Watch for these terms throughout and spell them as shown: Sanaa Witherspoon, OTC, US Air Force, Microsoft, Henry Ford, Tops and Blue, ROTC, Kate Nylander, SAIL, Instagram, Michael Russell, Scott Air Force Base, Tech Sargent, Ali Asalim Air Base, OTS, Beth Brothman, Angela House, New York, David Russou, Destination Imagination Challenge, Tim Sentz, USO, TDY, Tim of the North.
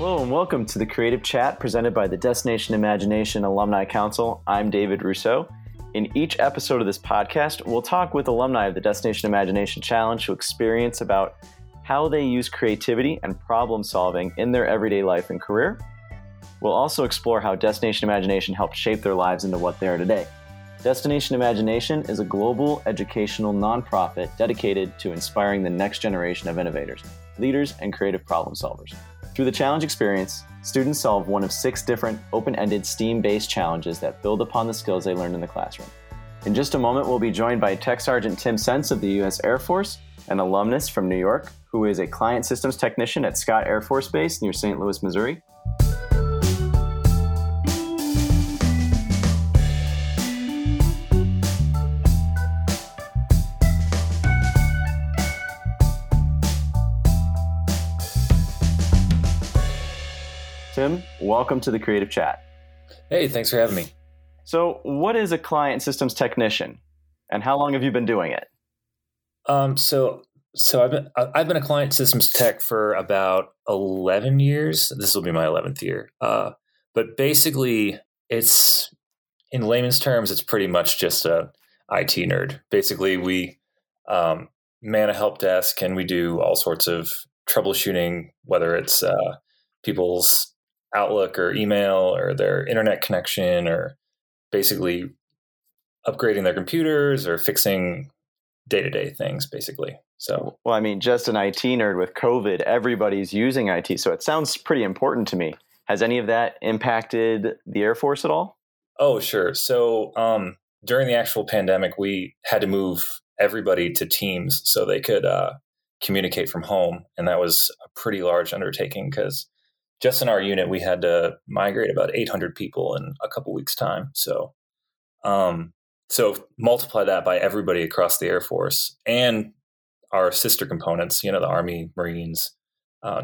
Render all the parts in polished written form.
Hello and welcome to the Creative Chat presented by the Destination Imagination Alumni Council. I'm David Russou. In each episode of this podcast, we'll talk with alumni of the Destination Imagination Challenge to experience about how they use creativity and problem solving in their everyday life and career. We'll also explore how Destination Imagination helped shape their lives into what they are today. Destination Imagination is a global educational nonprofit dedicated to inspiring the next generation of innovators, leaders, and creative problem solvers. Through the challenge experience, students solve one of 6 different open-ended STEAM-based challenges that build upon the skills they learned in the classroom. In just a moment, we'll be joined by Tech Sergeant Tim Sentz of the US Air Force, an alumnus from New York, who is a client systems technician at Scott Air Force Base near St. Louis, Missouri. Tim, welcome to the Creative Chat. Hey, thanks for having me. So what is a client systems technician and how long have you been doing it? I've been a client systems tech for about 11 years. This will be my 11th year. But basically, it's, in layman's terms, it's pretty much just a IT nerd. Basically, we man a help desk and we do all sorts of troubleshooting, whether it's people's Outlook or email or their internet connection or basically upgrading their computers or fixing day-to-day things basically. So, well, I mean, just an IT nerd with COVID, everybody's using IT. So it sounds pretty important to me. Has any of that impacted the Air Force at all? Oh, sure. So during the actual pandemic, we had to move everybody to Teams so they could communicate from home. And that was a pretty large undertaking because just in our unit, we had to migrate about 800 people in a couple weeks' time. So, so multiply that by everybody across the Air Force and our sister components, you know, the Army, Marines,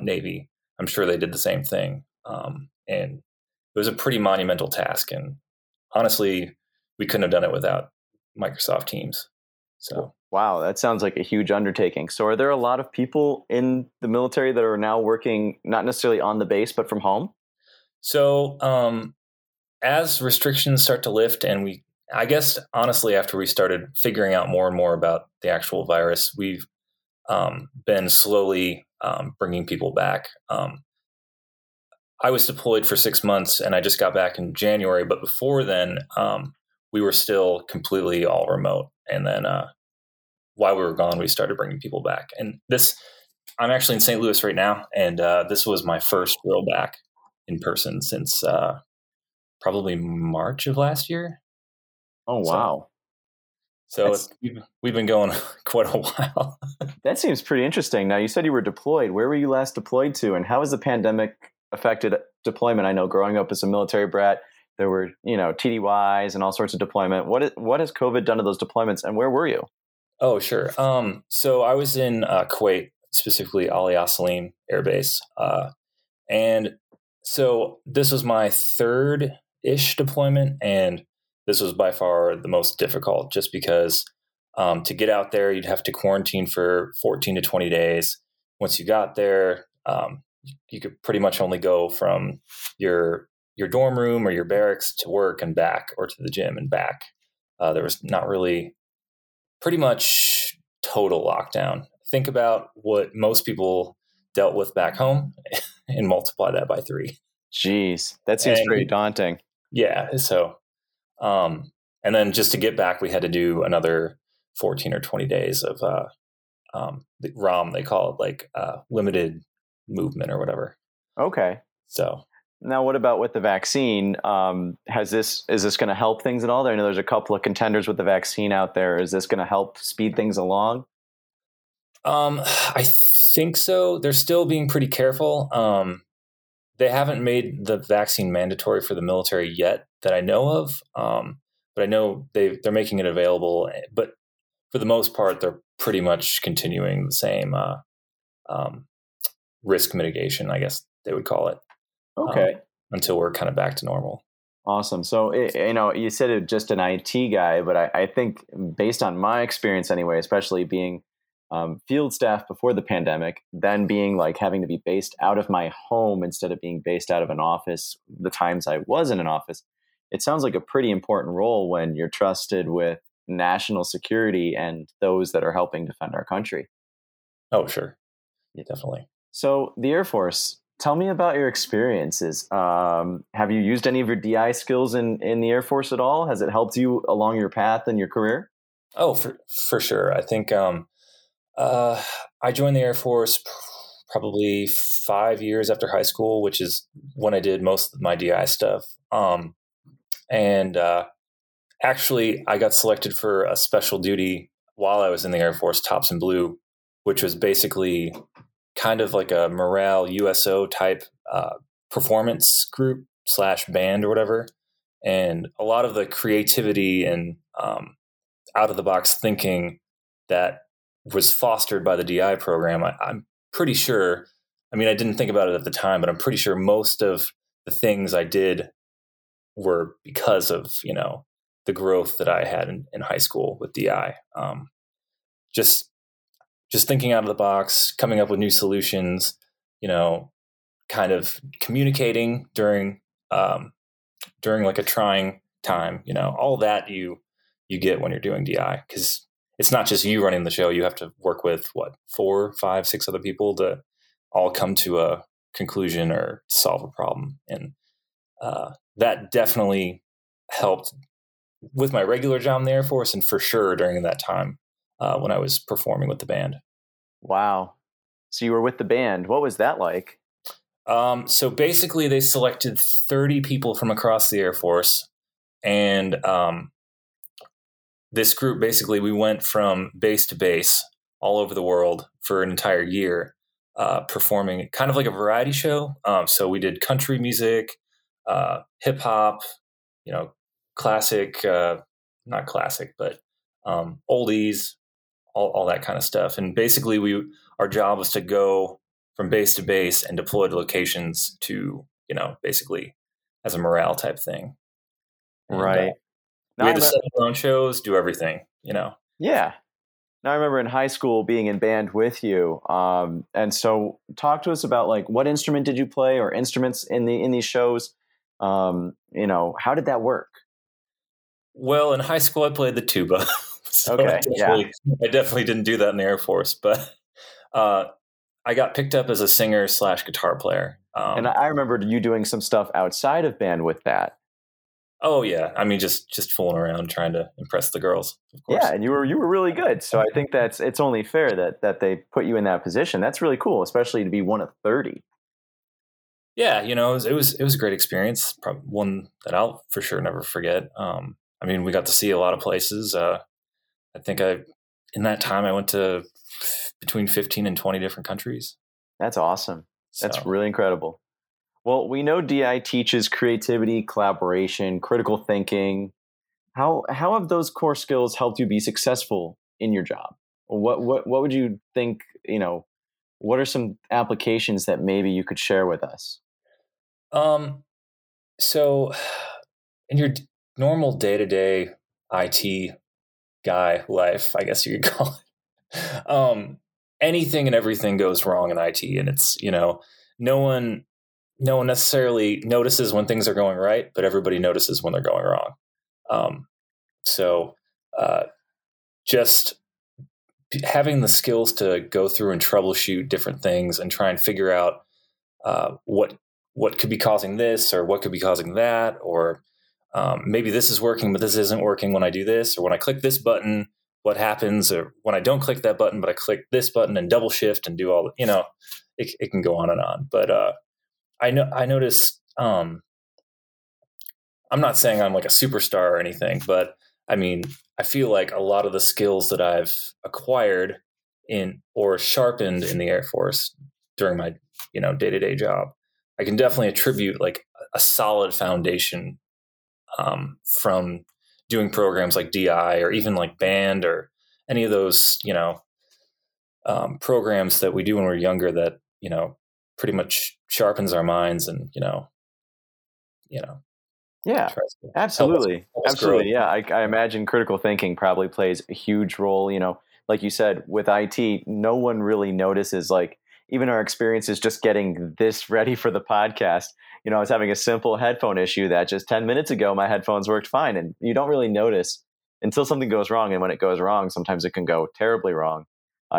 Navy. I'm sure they did the same thing. And it was a pretty monumental task. And honestly, we couldn't have done it without Microsoft Teams. So, wow, that sounds like a huge undertaking. So are there a lot of people in the military that are now working, not necessarily on the base, but from home? So as restrictions start to lift and I guess, honestly, after we started figuring out more and more about the actual virus, we've been slowly bringing people back. I was deployed for 6 months and I just got back in January. But before then, we were still completely all remote. And then while we were gone, we started bringing people back. And this, I'm actually in St. Louis right now. And this was my first real back in person since probably March of last year. Oh, wow. So we've been going quite a while. That seems pretty interesting. Now, you said you were deployed. Where were you last deployed to? And how has the pandemic affected deployment? I know growing up as a military brat, there were, you know, TDYs and all sorts of deployment. What has COVID done to those deployments and where were you? Oh, sure. So I was in Kuwait, specifically Ali Asalim Air Base. And so this was my third-ish deployment. And this was by far the most difficult just because to get out there, you'd have to quarantine for 14 to 20 days. Once you got there, you could pretty much only go from your dorm room or your barracks to work and back, or to the gym and back. There was not really, pretty much total lockdown. Think about what most people dealt with back home and multiply that by 3. Jeez, that seems pretty daunting. Yeah. So, and then just to get back, we had to do another 14 or 20 days of the ROM, they call it, like limited movement or whatever. Okay. So. Now, what about with the vaccine? Is this going to help things at all? I know there's a couple of contenders with the vaccine out there. Is this going to help speed things along? I think so. They're still being pretty careful. They haven't made the vaccine mandatory for the military yet that I know of. But I know they're making it available. But for the most part, they're pretty much continuing the same risk mitigation, I guess they would call it. Okay. Until we're kind of back to normal. Awesome. So, you said it just an IT guy, but I think based on my experience anyway, especially being field staff before the pandemic, then being like having to be based out of my home instead of being based out of an office, the times I was in an office, it sounds like a pretty important role when you're trusted with national security and those that are helping defend our country. Oh, sure. Yeah, definitely. So the Air Force, tell me about your experiences. Have you used any of your DI skills in the Air Force at all? Has it helped you along your path and your career? Oh, for sure. I think I joined the Air Force probably 5 years after high school, which is when I did most of my DI stuff. Actually, I got selected for a special duty while I was in the Air Force, Tops and Blue, which was basically kind of like a morale USO type performance group / band or whatever. And a lot of the creativity and out of the box thinking that was fostered by the DI program. I'm pretty sure, I mean, I didn't think about it at the time, but I'm pretty sure most of the things I did were because of, you know, the growth that I had in high school with DI. Just thinking out of the box, coming up with new solutions, you know, kind of communicating during like a trying time, you know, all that you get when you're doing DI, because it's not just you running the show. You have to work with 4, 5, 6 other people to all come to a conclusion or solve a problem. And that definitely helped with my regular job in the Air Force, and for sure during that time when I was performing with the band. Wow. So you were with the band. What was that like? So basically they selected 30 people from across the Air Force, and this group, basically we went from base to base all over the world for an entire year, performing kind of like a variety show. So we did country music, hip hop, you know, classic, not classic, but oldies, all that kind of stuff. And basically our job was to go from base to base and deploy to locations to, you know, basically as a morale type thing. Right. And, we had to set our own shows, do everything, you know? Yeah. Now I remember in high school being in band with you. And so talk to us about like, what instrument did you play or instruments in these shows? You know, how did that work? Well, in high school, I played the tuba. So okay, I definitely didn't do that in the Air Force, but I got picked up as a singer / guitar player. And I remember you doing some stuff outside of band with that. Oh yeah, I mean just fooling around, trying to impress the girls, of course. Yeah, and you were really good. So I think it's only fair that they put you in that position. That's really cool, especially to be one of 30. Yeah, you know, it was a great experience, probably one that I'll for sure never forget. I mean, we got to see a lot of places. I think in that time, I went to between 15 and 20 different countries. That's awesome. So. That's really incredible. Well, we know DI teaches creativity, collaboration, critical thinking. How have those core skills helped you be successful in your job? What would you think, you know, what are some applications that maybe you could share with us? So in your normal day-to-day IT guy life, I guess you could call it. Anything and everything goes wrong in IT, and it's, you know, no one necessarily notices when things are going right, but everybody notices when they're going wrong. So just having the skills to go through and troubleshoot different things and try and figure out what could be causing this or what could be causing that, or maybe this is working, but this isn't working when I do this, or when I click this button, what happens, or when I don't click that button, but I click this button and double shift and do all, you know, it can go on and on. But I noticed, I'm not saying I'm like a superstar or anything, but I mean, I feel like a lot of the skills that I've acquired in or sharpened in the Air Force during my, you know, day-to-day job, I can definitely attribute like a solid foundation from doing programs like DI or even like band or any of those, you know, programs that we do when we're younger that, you know, pretty much sharpens our minds and, you know. Yeah, absolutely. Absolutely. Yeah. I imagine critical thinking probably plays a huge role, you know, like you said, with IT, no one really notices, like, even our experience is just getting this ready for the podcast. You know, I was having a simple headphone issue that just 10 minutes ago, my headphones worked fine. And you don't really notice until something goes wrong. And when it goes wrong, sometimes it can go terribly wrong.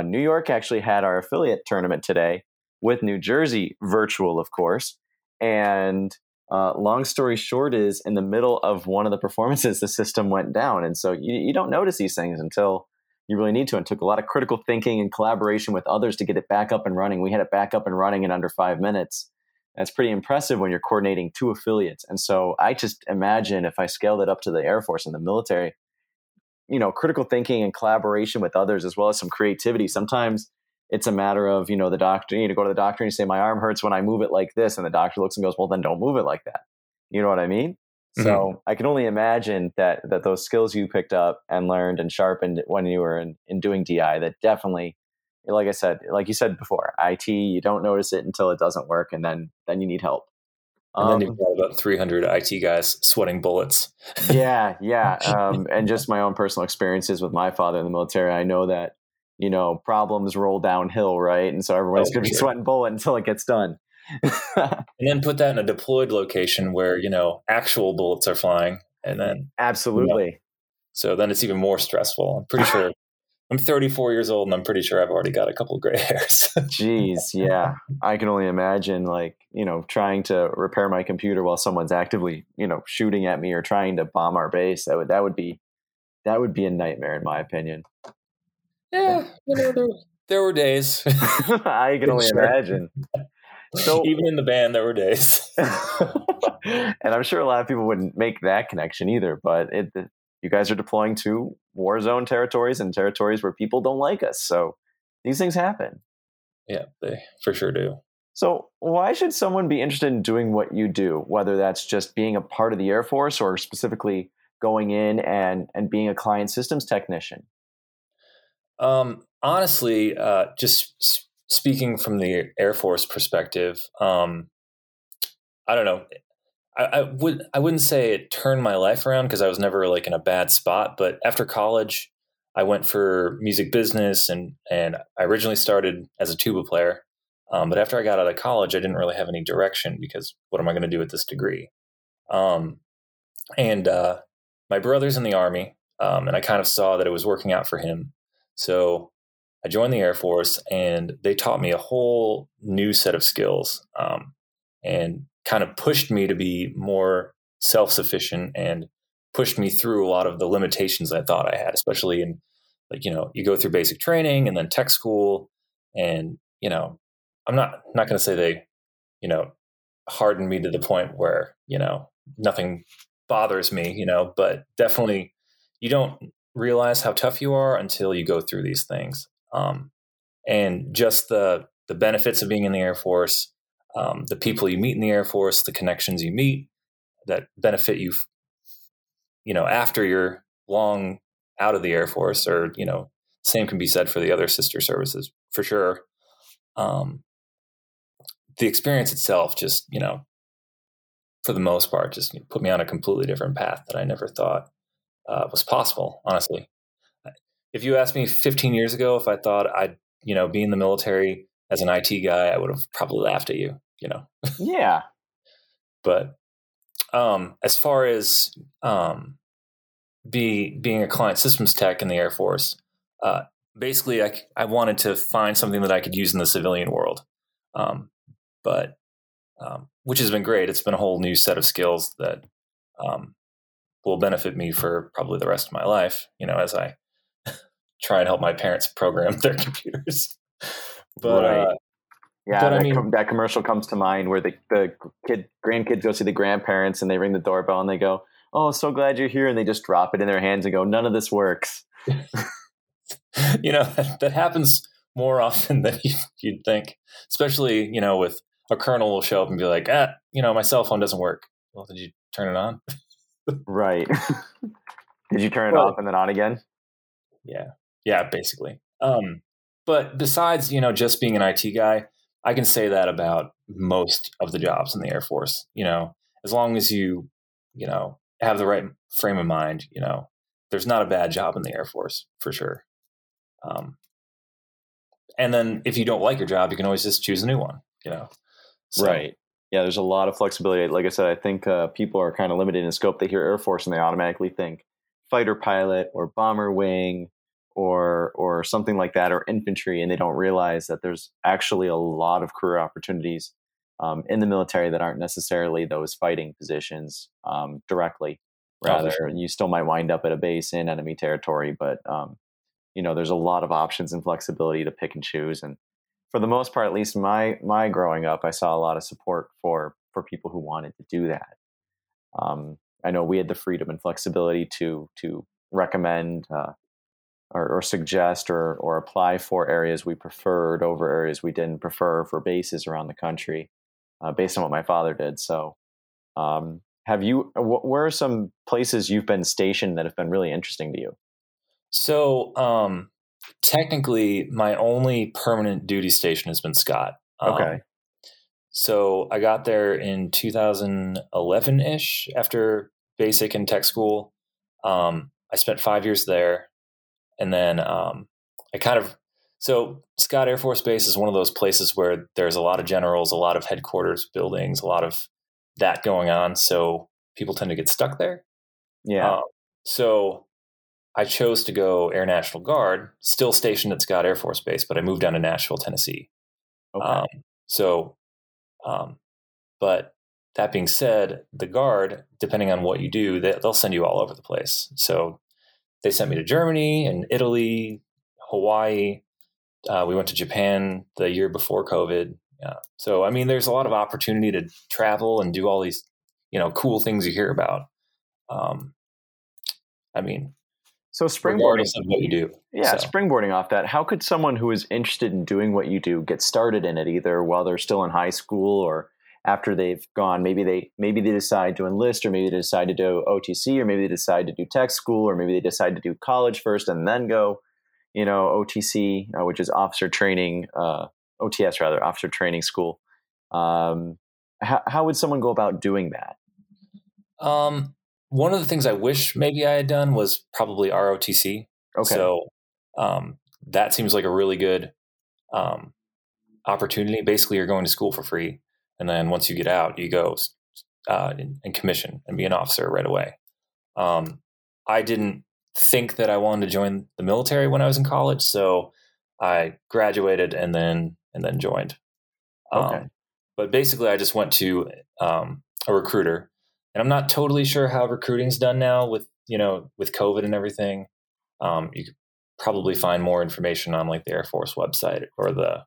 New York actually had our affiliate tournament today with New Jersey, virtual, of course. And long story short is, in the middle of one of the performances, the system went down. And so you don't notice these things until you really need to. And took a lot of critical thinking and collaboration with others to get it back up and running. We had it back up and running in under 5 minutes. That's pretty impressive when you're coordinating two affiliates. And so I just imagine if I scaled it up to the Air Force and the military, you know, critical thinking and collaboration with others, as well as some creativity. Sometimes it's a matter of, you know, the doctor, you need to go to the doctor and you say, my arm hurts when I move it like this. And the doctor looks and goes, well, then don't move it like that. You know what I mean? So I can only imagine that those skills you picked up and learned and sharpened when you were in doing DI, that definitely, like I said, like you said before, IT, you don't notice it until it doesn't work, and then you need help. And then you've got about 300 IT guys sweating bullets. Yeah. And just my own personal experiences with my father in the military, I know that, you know, problems roll downhill, right? And so everybody's going to be sweating bullets until it gets done. And then put that in a deployed location where, you know, actual bullets are flying, and then absolutely. You know, so then it's even more stressful. I'm pretty sure I'm 34 years old, and I'm pretty sure I've already got a couple of gray hairs. Jeez, yeah, I can only imagine, like, you know, trying to repair my computer while someone's actively, you know, shooting at me or trying to bomb our base. That would be a nightmare, in my opinion. Yeah, you know, there were days. I can only imagine. So, even in the band, there were days. And I'm sure a lot of people wouldn't make that connection either, but you guys are deploying to war zone territories and territories where people don't like us. So these things happen. Yeah, they for sure do. So why should someone be interested in doing what you do, whether that's just being a part of the Air Force or specifically going in and being a client systems technician? Honestly, just speaking from the Air Force perspective, I don't know. I wouldn't say it turned my life around because I was never like in a bad spot. But after college, I went for music business, and I originally started as a tuba player. But after I got out of college, I didn't really have any direction because what am I going to do with this degree? And my brother's in the Army, and I kind of saw that it was working out for him. So I joined the Air Force, and they taught me a whole new set of skills, and kind of pushed me to be more self-sufficient and pushed me through a lot of the limitations I thought I had, especially in, like, you know, you go through basic training and then tech school, and, you know, I'm not going to say they, you know, hardened me to the point where, you know, nothing bothers me, you know, but definitely you don't realize how tough you are until you go through these things. And just the benefits of being in the Air Force, the people you meet in the Air Force, the connections you meet that benefit you, you know, after you're long out of the Air Force, or, you know, same can be said for the other sister services for sure. The experience itself just, you know, for the most part, just put me on a completely different path that I never thought was possible, honestly. If you asked me 15 years ago if I thought I'd, you know, be in the military as an IT guy, I would have probably laughed at you, you know? Yeah. But as far as being a client systems tech in the Air Force, basically I wanted to find something that I could use in the civilian world, but which has been great. It's been a whole new set of skills that will benefit me for probably the rest of my life, you know, as I try and help my parents program their computers. But right. Yeah, but that commercial comes to mind where the grandkids go see the grandparents, and they ring the doorbell and they go, "Oh, so glad you're here," and they just drop it in their hands and go, "None of this works." You know, that happens more often than you'd think, especially, you know, with a colonel will show up and be like, you know, my cell phone doesn't work." Well, did you turn it on? Right. Did you turn it off and then on again? Yeah. Yeah, basically. But besides, you know, just being an IT guy, I can say that about most of the jobs in the Air Force. You know, as long as you, you know, have the right frame of mind, you know, there's not a bad job in the Air Force for sure. And then if you don't like your job, you can always just choose a new one, you know? So. Right. Yeah. There's a lot of flexibility. Like I said, I think people are kind of limited in scope. They hear Air Force and they automatically think fighter pilot or bomber wing or something like that, or infantry. And they don't realize that there's actually a lot of career opportunities in the military that aren't necessarily those fighting positions directly. Rather, you still might wind up at a base in enemy territory, but you know, there's a lot of options and flexibility to pick and choose. And for the most part, at least my growing up, I saw a lot of support for people who wanted to do that. I know we had the freedom and flexibility to recommend or suggest or apply for areas we preferred over areas we didn't prefer for bases around the country, based on what my father did. So, have you? Where are some places you've been stationed that have been really interesting to you? So technically, my only permanent duty station has been Scott. Okay. So I got there in 2011-ish after basic and tech school. I spent 5 years there. And then so Scott Air Force Base is one of those places where there's a lot of generals, a lot of headquarters buildings, a lot of that going on. So people tend to get stuck there. Yeah. So I chose to go Air National Guard, still stationed at Scott Air Force Base, but I moved down to Nashville, Tennessee. Okay. But that being said, the Guard, depending on what you do, they'll send you all over the place. So they sent me to Germany and Italy, Hawaii. We went to Japan the year before COVID. Yeah. So, I mean, there's a lot of opportunity to travel and do all these, you know, cool things you hear about. So springboarding, what you do. Yeah, so. Springboarding off that. How could someone who is interested in doing what you do get started in it, either while they're still in high school or after they've gone? Maybe they decide to enlist, or maybe they decide to do OTC, or maybe they decide to do tech school, or maybe they decide to do college first and then go, you know, OTC, which is officer training, OTS rather, officer training school. How would someone go about doing that? One of the things I wish maybe I had done was probably ROTC. Okay. So that seems like a really good opportunity. Basically, you're going to school for free. And then once you get out, you go and commission and be an officer right away. I didn't think that I wanted to join the military when I was in college. So I graduated and then joined. Okay. But basically, I just went to a recruiter. And I'm not totally sure how recruiting's done now with COVID and everything. You could probably find more information on like the Air Force website or the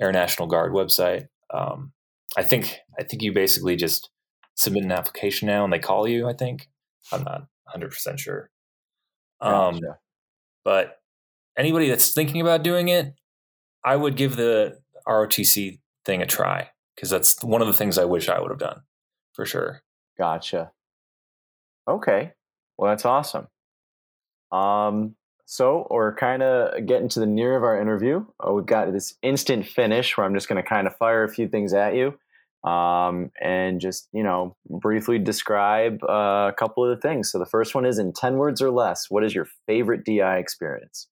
Air National Guard website. I think you basically just submit an application now and they call you, I think. I'm not 100% sure. Gotcha. But anybody that's thinking about doing it, I would give the ROTC thing a try, because that's one of the things I wish I would have done for sure. Gotcha. Okay. Well, that's awesome. So we're kind of getting to the near of our interview. We've got this instant finish where I'm just going to kind of fire a few things at you, and just, you know, briefly describe a couple of the things. So the first one is, in 10 words or less, what is your favorite DI experience?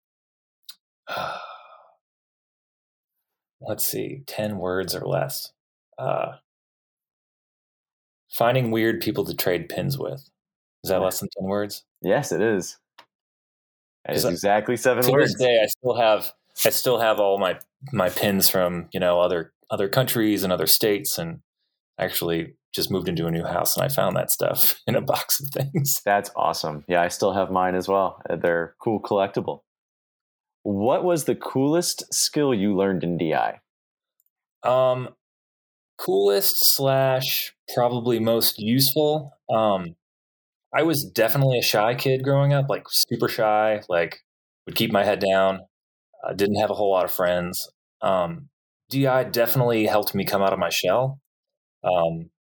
Let's see, 10 words or less. Finding weird people to trade pins with. Is that less than 10 words? Yes, it is. That is exactly 7 words. To this day, I still have all my pins from, you know, other countries and other states, and actually just moved into a new house and I found that stuff in a box of things. That's awesome. Yeah, I still have mine as well. They're cool, collectible. What was the coolest skill you learned in DI? Coolest / probably most useful. I was definitely a shy kid growing up, like super shy, like would keep my head down. I didn't have a whole lot of friends. DI definitely helped me come out of my shell,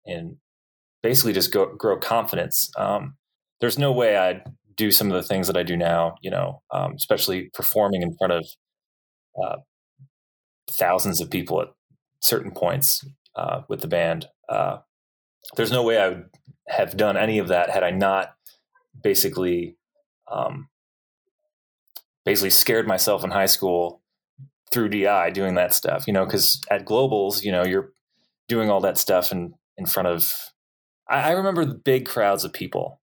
and basically just grow confidence. There's no way I'd do some of the things that I do now, you know, especially performing in front of thousands of people at certain points with the band. There's no way I would have done any of that had I not basically basically scared myself in high school through DI doing that stuff, you know, because at globals, you know, you're doing all that stuff in front of, I remember the big crowds of people.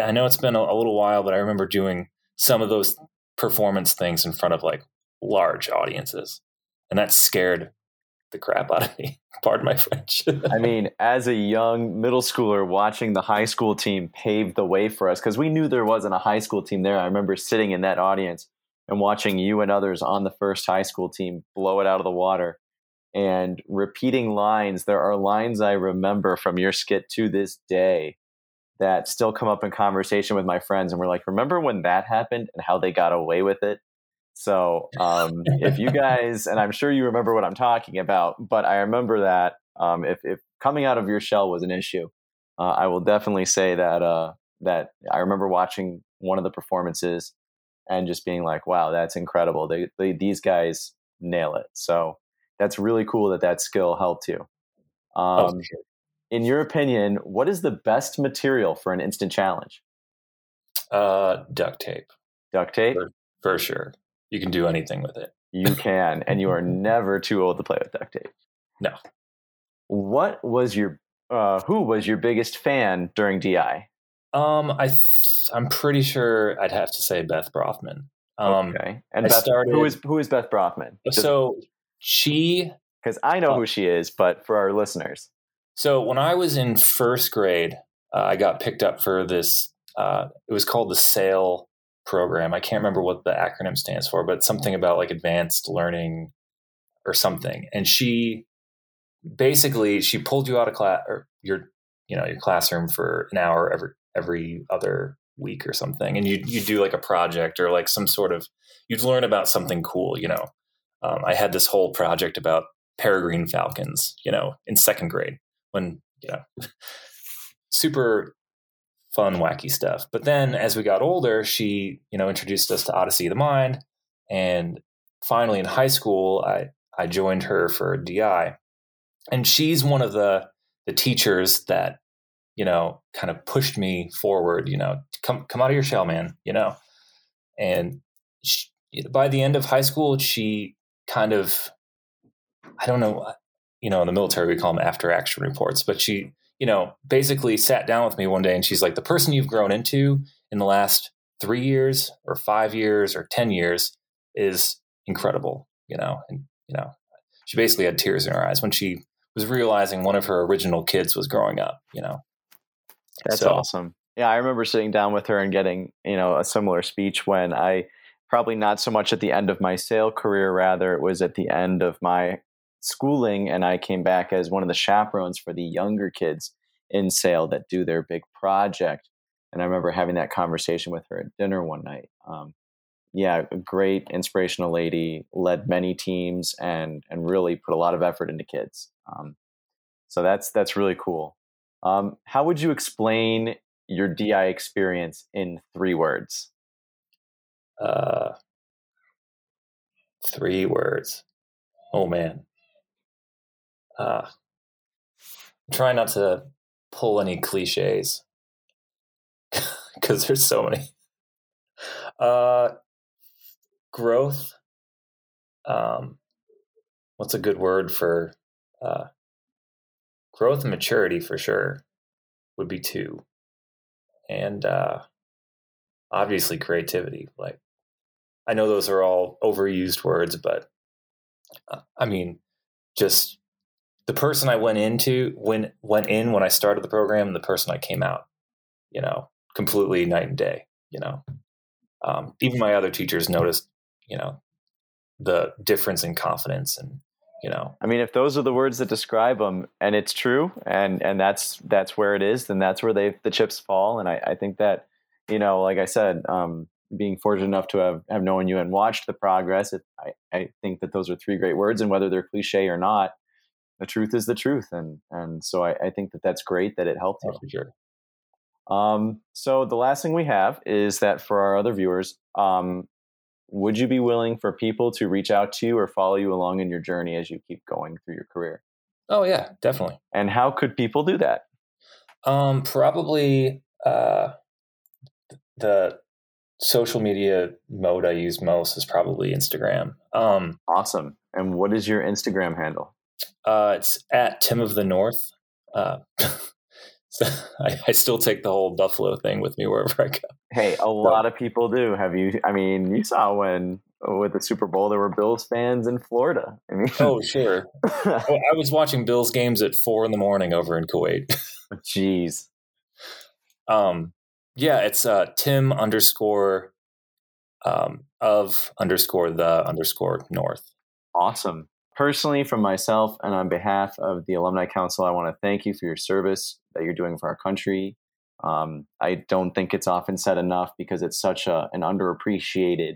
I know it's been a little while, but I remember doing some of those performance things in front of like large audiences, and that scared the crap out of me. Pardon my French. I mean, as a young middle schooler watching the high school team pave the way for us, because we knew there wasn't a high school team there. I remember sitting in that audience and watching you and others on the first high school team blow it out of the water and repeating lines. There are lines I remember from your skit to this day that still come up in conversation with my friends. And we're like, remember when that happened and how they got away with it? So if you guys, and I'm sure you remember what I'm talking about, but I remember that if coming out of your shell was an issue, I will definitely say that that I remember watching one of the performances and just being like, wow, that's incredible. These guys nail it. So that's really cool that skill helped you. In your opinion, what is the best material for an instant challenge? Duct tape. Duct tape? For sure. You can do anything with it. You can, and you are never too old to play with duct tape. No. What was your? Who was your biggest fan during DI? I'm pretty sure I'd have to say Beth Brothman. Okay. And who is Beth Brothman? Because I know who she is, but for our listeners. So when I was in first grade, I got picked up for this. It was called the SAIL program. I can't remember what the acronym stands for, but something about like advanced learning or something. And she pulled you out of class or your classroom for an hour every other week or something. And you do like a project or like some sort of, you'd learn about something cool. You know, I had this whole project about peregrine falcons, you know, in second grade when, you know, super fun, wacky stuff. But then as we got older, she, you know, introduced us to Odyssey of the Mind. And finally in high school, I joined her for DI. And she's one of the teachers that, you know, kind of pushed me forward, you know, come out of your shell, man, you know. And by the end of high school, she kind of, I don't know, you know, in the military, we call them after action reports, but she, you know, basically sat down with me one day and she's like, the person you've grown into in the last 3 years or 5 years or 10 years is incredible, you know. And, you know, she basically had tears in her eyes when she was realizing one of her original kids was growing up, you know. That's awesome. Yeah, I remember sitting down with her and getting, you know, a similar speech when I, probably not so much at the end of my SAIL career, rather it was at the end of my schooling, and I came back as one of the chaperones for the younger kids in SAIL that do their big project. And I remember having that conversation with her at dinner one night. A great inspirational lady, led many teams and really put a lot of effort into kids. So that's really cool. How would you explain your DI experience in 3 words? 3 words. Oh man. Try not to pull any cliches because there's so many. Growth. What's a good word for growth and maturity for sure would be 2. And obviously creativity. Like I know those are all overused words, but I mean, just the person I went in when I started the program and the person I came out, you know, completely night and day, you know. Even my other teachers noticed, you know, the difference in confidence and, you know. I mean, if those are the words that describe them and it's true and that's where it is, then that's where the chips fall. And I think that, you know, like I said, being fortunate enough to have known you and watched the progress, I think that those are 3 great words, and whether they're cliche or not, the truth is the truth. And so I think that that's great that it helped you. For sure. So the last thing we have is that for our other viewers, would you be willing for people to reach out to you or follow you along in your journey as you keep going through your career? Oh yeah, definitely. And how could people do that? Probably the social media mode I use most is probably Instagram. Awesome. And what is your Instagram handle? It's at Tim of the North. So I still take the whole Buffalo thing with me wherever I go. Hey, a lot of people do. Have you? I mean, you saw when with the Super Bowl, there were Bills fans in Florida. I mean, oh, sure. I was watching Bills games at 4 a.m. over in Kuwait. Jeez. Yeah, it's Tim underscore of underscore the underscore North. Awesome. Personally, from myself and on behalf of the Alumni Council, I want to thank you for your service that you're doing for our country. I don't think it's often said enough because it's such an underappreciated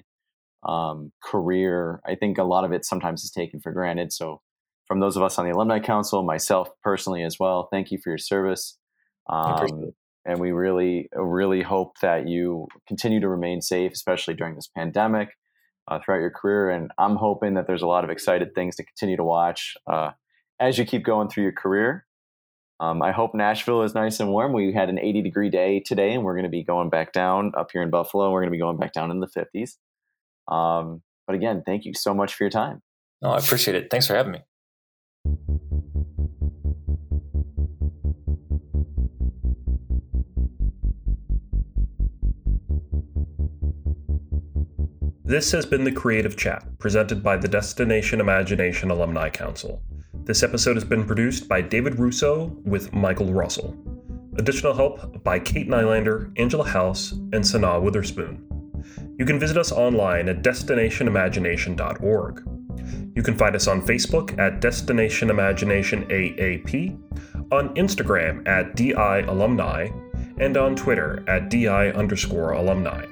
career. I think a lot of it sometimes is taken for granted. So from those of us on the Alumni Council, myself personally as well, thank you for your service. And we really, really hope that you continue to remain safe, especially during this pandemic. Throughout your career. And I'm hoping that there's a lot of excited things to continue to watch as you keep going through your career. I hope Nashville is nice and warm. We had an 80-degree day today, and we're going to be going back down up here in Buffalo. We're going to be going back down in the 50s. But again, thank you so much for your time. No, I appreciate it. Thanks for having me. This has been The Creative Chat, presented by the Destination Imagination Alumni Council. This episode has been produced by David Russou with Michael Russell. Additional help by Kate Nylander, Angela House, and Sanaa Witherspoon. You can visit us online at destinationimagination.org. You can find us on Facebook at Destination Imagination AAP, on Instagram at DI Alumni, and on Twitter at DI_alumni.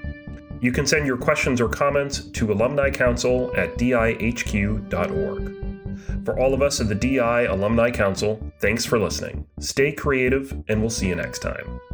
You can send your questions or comments to alumnicouncil@dihq.org. For all of us at the DI Alumni Council, thanks for listening. Stay creative, and we'll see you next time.